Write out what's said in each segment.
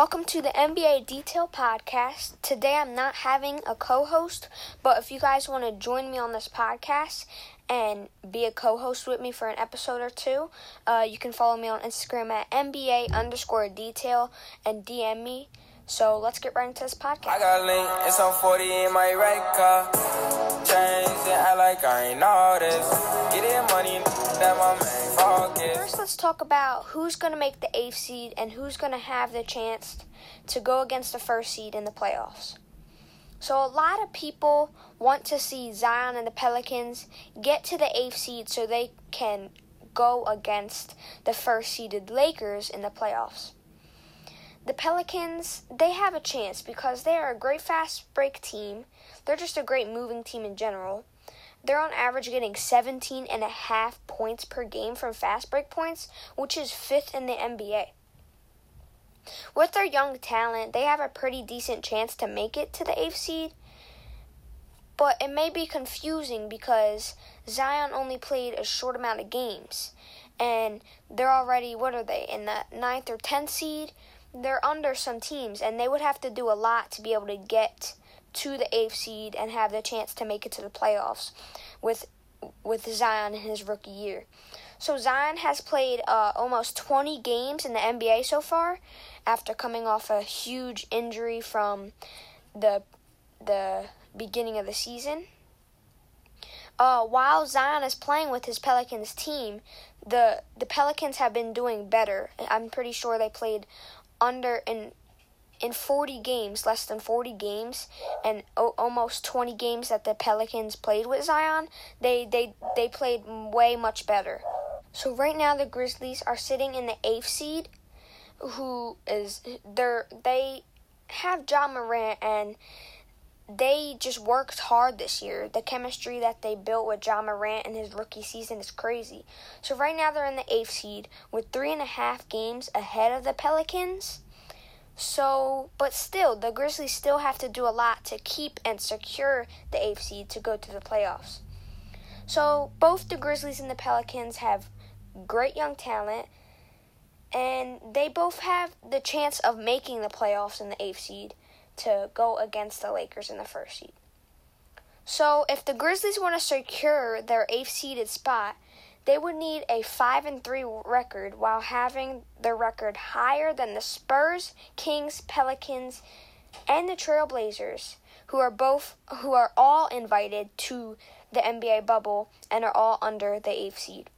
Welcome to the NBA Detail Podcast. Today I'm not having a co-host, but if you guys want to join me on this podcast and be a co-host with me for an episode or two, you can follow me on Instagram at NBA_detail and DM me. So let's get right into this podcast. I got a link, it's on 40 in my right car. Change it, I like I ain't all this. Get in money, that my man. First, let's talk about who's going to make the 8th seed and who's going to have the chance to go against the 1st seed in the playoffs. So a lot of people want to see Zion and the Pelicans get to the 8th seed so they can go against the 1st-seeded Lakers in the playoffs. The Pelicans, they have a chance because they are a great fast-break team. They're just a great moving team in general. They're on average getting 17.5 points per game from fast break points, which is 5th in the NBA. With their young talent, they have a pretty decent chance to make it to the 8th seed, but it may be confusing because Zion only played a short amount of games, and they're already, in the 9th or 10th seed? They're under some teams, and they would have to do a lot to be able to get to the 8th seed and have the chance to make it to the playoffs with Zion in his rookie year. So Zion has played almost 20 games in the NBA so far after coming off a huge injury from the beginning of the season. While Zion is playing with his Pelicans team, the Pelicans have been doing better. I'm pretty sure they played less than 40 games, and almost 20 games that the Pelicans played with Zion, they played way much better. So right now the Grizzlies are sitting in the 8th seed, they have Ja Morant, and they just worked hard this year. The chemistry that they built with Ja Morant in his rookie season is crazy. So right now they're in the 8th seed with 3.5 games ahead of the Pelicans. But still, the Grizzlies still have to do a lot to keep and secure the 8th seed to go to the playoffs. So, both the Grizzlies and the Pelicans have great young talent, and they both have the chance of making the playoffs in the 8th seed to go against the Lakers in the 1st seed. So, if the Grizzlies want to secure their 8th-seeded spot, they would need a 5-3 record while having their record higher than the Spurs, Kings, Pelicans, and the Trailblazers, who are all invited to the NBA bubble and are all under the 8th seed.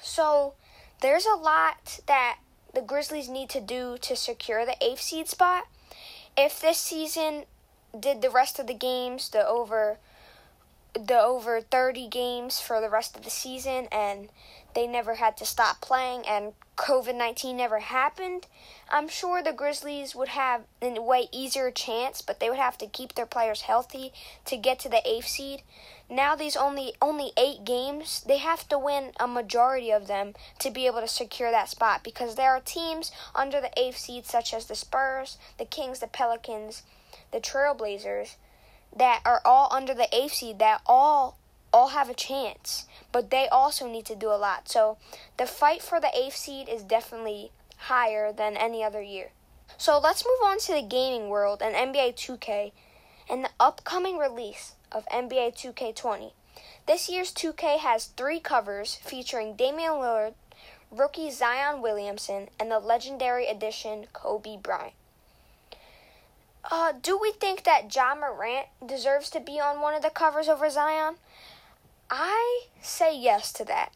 So there's a lot that the Grizzlies need to do to secure the 8th seed spot. If this season did the rest of the games, the over 30 games for the rest of the season, and they never had to stop playing, and COVID-19 never happened, I'm sure the Grizzlies would have a way easier chance, but they would have to keep their players healthy to get to the 8th seed. Now these only 8 games, they have to win a majority of them to be able to secure that spot, because there are teams under the 8th seed such as the Spurs, the Kings, the Pelicans, the Trailblazers, that are all under the 8th seed that all have a chance, but they also need to do a lot. So the fight for the 8th seed is definitely higher than any other year. So let's move on to the gaming world and NBA 2K and the upcoming release of NBA 2K20. This year's 2K has 3 covers featuring Damian Lillard, rookie Zion Williamson, and the legendary edition Kobe Bryant. Do we think that Ja Morant deserves to be on one of the covers over Zion? I say yes to that.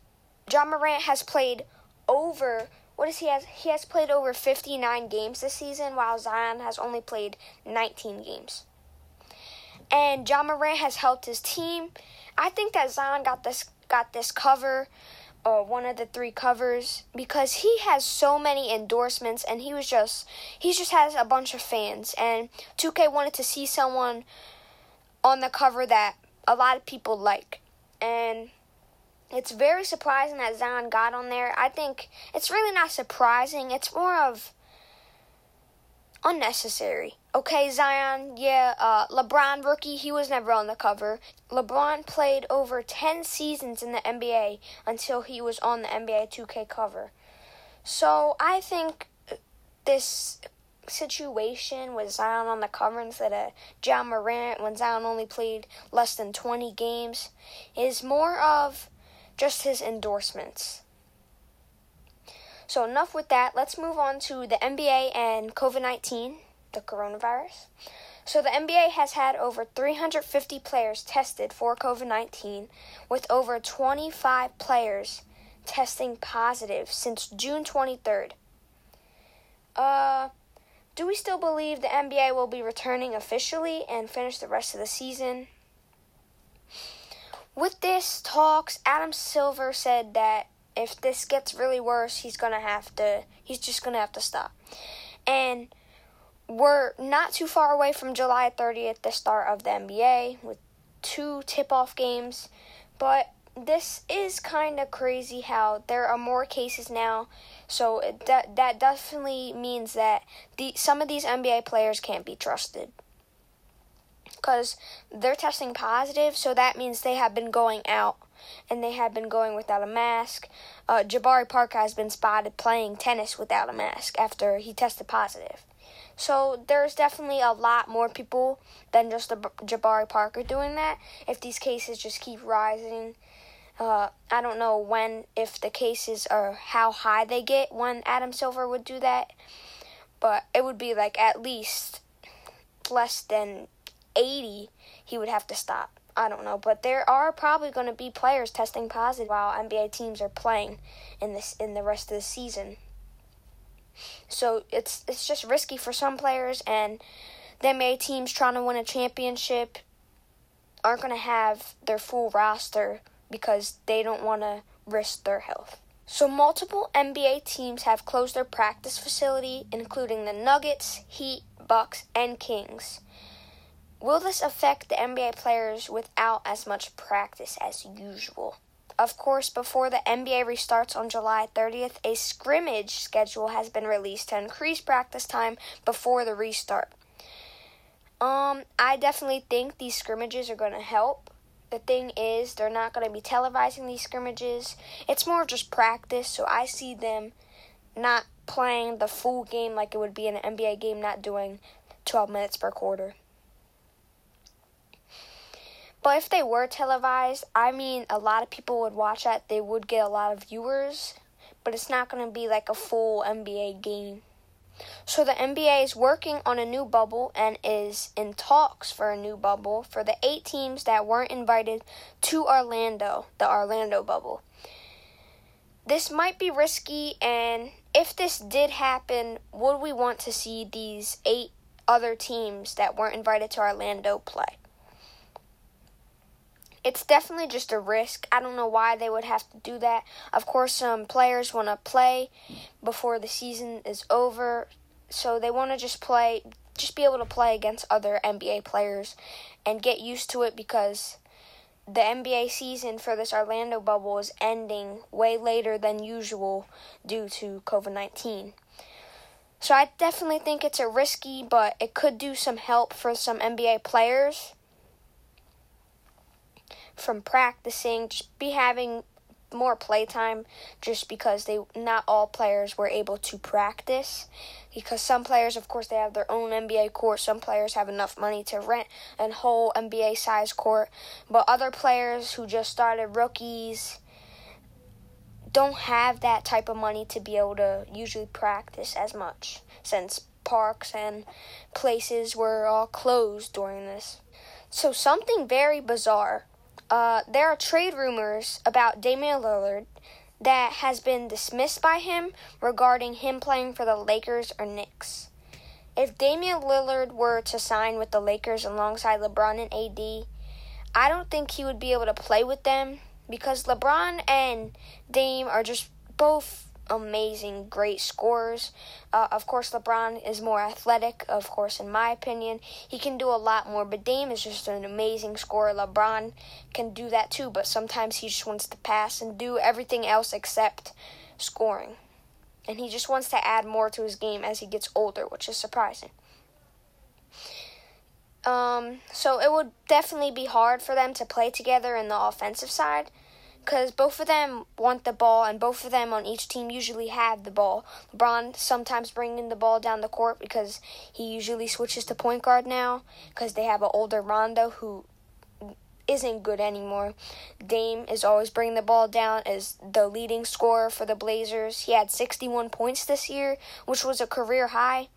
Ja Morant has played over, He has played over 59 games this season, while Zion has only played 19 games. And Ja Morant has helped his team. I think that Zion got this cover, one of the 3 covers, because he has so many endorsements, and he just has a bunch of fans, and 2K wanted to see someone on the cover that a lot of people like, and it's very surprising that Zion got on there. I think it's really not surprising, it's more of unnecessary. Okay, Zion, LeBron rookie, he was never on the cover. LeBron played over 10 seasons in the NBA until he was on the NBA 2K cover. So I think this situation with Zion on the cover instead of Ja Morant when Zion only played less than 20 games is more of just his endorsements. So enough with that. Let's move on to the NBA and COVID-19, the coronavirus. So the NBA has had over 350 players tested for COVID-19, with over 25 players testing positive since June 23rd. Do we still believe the NBA will be returning officially and finish the rest of the season? With this talks, Adam Silver said that if this gets really worse, he's just going to have to stop. And we're not too far away from July 30th, the start of the NBA, with 2 tip-off games. But this is kind of crazy how there are more cases now, so that definitely means that some of these NBA players can't be trusted, because they're testing positive, so that means they have been going out, and they have been going without a mask. Jabari Parker has been spotted playing tennis without a mask after he tested positive. So there's definitely a lot more people than just Jabari Parker doing that if these cases just keep rising. I don't know if the cases are how high they get when Adam Silver would do that, but it would be like at least less than 80 he would have to stop. I don't know, but there are probably going to be players testing positive while NBA teams are playing in the rest of the season. So it's just risky for some players, and the NBA teams trying to win a championship aren't going to have their full roster because they don't want to risk their health. So multiple NBA teams have closed their practice facility, including the Nuggets, Heat, Bucks, and Kings. Will this affect the NBA players without as much practice as usual? Of course, before the NBA restarts on July 30th, a scrimmage schedule has been released to increase practice time before the restart. I definitely think these scrimmages are going to help. The thing is, they're not going to be televising these scrimmages. It's more just practice, so I see them not playing the full game like it would be in an NBA game, not doing 12 minutes per quarter. But if they were televised, I mean, a lot of people would watch that. They would get a lot of viewers, but it's not going to be like a full NBA game. So the NBA is working on a new bubble and is in talks for a new bubble for the 8 teams that weren't invited to Orlando, the Orlando bubble. This might be risky, and if this did happen, would we want to see these 8 other teams that weren't invited to Orlando play? It's definitely just a risk. I don't know why they would have to do that. Of course, some players want to play before the season is over, so they want to just be able to play against other NBA players and get used to it, because the NBA season for this Orlando bubble is ending way later than usual due to COVID-19. So I definitely think it's a risky, but it could do some help for some NBA players from practicing, just be having more playtime, just because not all players were able to practice, because some players, of course, they have their own NBA court. Some players have enough money to rent a whole NBA size court, but other players who just started, rookies, don't have that type of money to be able to usually practice as much, since parks and places were all closed during this. So something very bizarre. There are trade rumors about Damian Lillard that has been dismissed by him regarding him playing for the Lakers or Knicks. If Damian Lillard were to sign with the Lakers alongside LeBron and AD, I don't think he would be able to play with them, because LeBron and Dame are just both amazing, great scorers. Of course, LeBron is more athletic, of course, in my opinion. He can do a lot more, but Dame is just an amazing scorer. LeBron can do that too, but sometimes he just wants to pass and do everything else except scoring. And he just wants to add more to his game as he gets older, which is surprising. So it would definitely be hard for them to play together in the offensive side, because both of them want the ball, and both of them on each team usually have the ball. LeBron sometimes bringing the ball down the court because he usually switches to point guard now because they have an older Rondo who isn't good anymore. Dame is always bringing the ball down as the leading scorer for the Blazers. He had 61 points this year, which was a career high.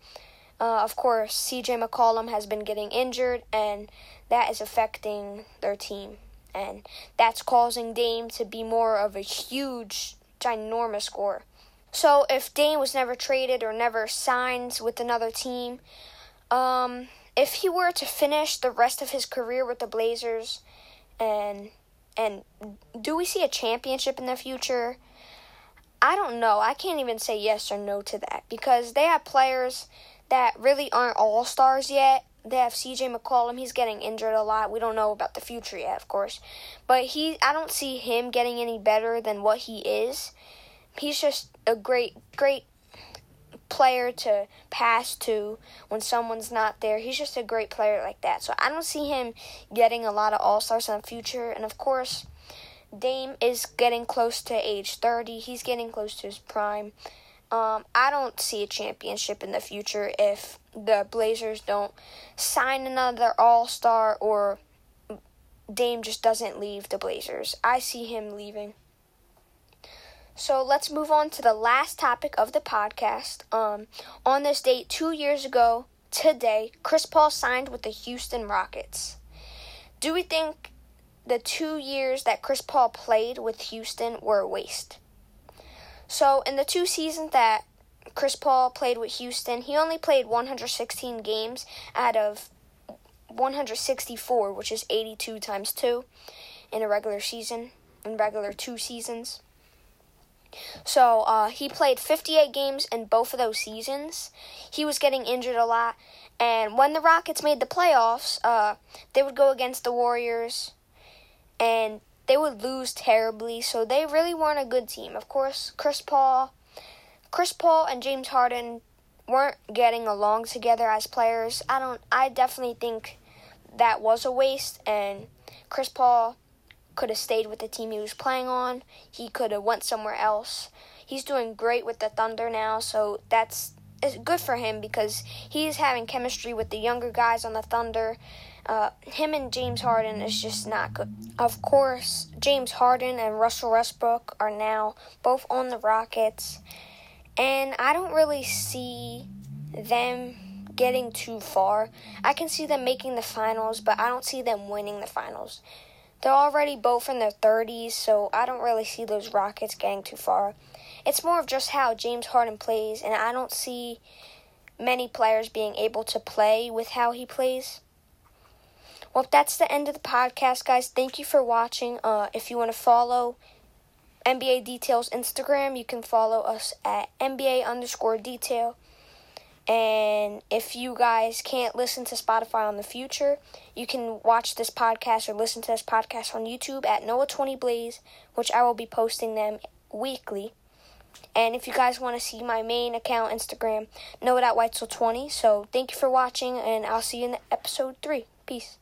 Of course, CJ McCollum has been getting injured, and that is affecting their team. And that's causing Dame to be more of a huge, ginormous scorer. So if Dame was never traded or never signed with another team, if he were to finish the rest of his career with the Blazers, and do we see a championship in the future? I don't know. I can't even say yes or no to that because they have players that really aren't all-stars yet. They have CJ McCollum. He's getting injured a lot. We don't know about the future yet, of course. But I don't see him getting any better than what he is. He's just a great, great player to pass to when someone's not there. He's just a great player like that. So I don't see him getting a lot of all-stars in the future. And, of course, Dame is getting close to age 30. He's getting close to his prime. I don't see a championship in the future if the Blazers don't sign another all-star or Dame just doesn't leave the Blazers. I see him leaving. So let's move on to the last topic of the podcast. On this date, 2 years ago today, Chris Paul signed with the Houston Rockets. Do we think the 2 years that Chris Paul played with Houston were a waste? So, in the 2 seasons that Chris Paul played with Houston, he only played 116 games out of 164, which is 82 times 2 in a regular season, in regular 2 seasons. So, he played 58 games in both of those seasons. He was getting injured a lot, and when the Rockets made the playoffs, they would go against the Warriors, and they would lose terribly, so they really weren't a good team. Of course, Chris Paul and James Harden weren't getting along together as players. I definitely think that was a waste, and Chris Paul could have stayed with the team he was playing on. He could have went somewhere else. He's doing great with the Thunder now, so it's good for him because he's having chemistry with the younger guys on the Thunder. Him and James Harden is just not good. Of course, James Harden and Russell Westbrook are now both on the Rockets, and I don't really see them getting too far. I can see them making the finals, but I don't see them winning the finals. They're already both in their 30s, so I don't really see those Rockets getting too far. It's more of just how James Harden plays, and I don't see many players being able to play with how he plays. Well, that's the end of the podcast, guys. Thank you for watching. If you want to follow NBA Details Instagram, you can follow us at NBA_detail. And if you guys can't listen to Spotify on the future, you can watch this podcast or listen to this podcast on YouTube at Noah20Blaze, which I will be posting them weekly. And if you guys want to see my main account, Instagram, Noah.Weitzel20. So thank you for watching, and I'll see you in episode 3. Peace.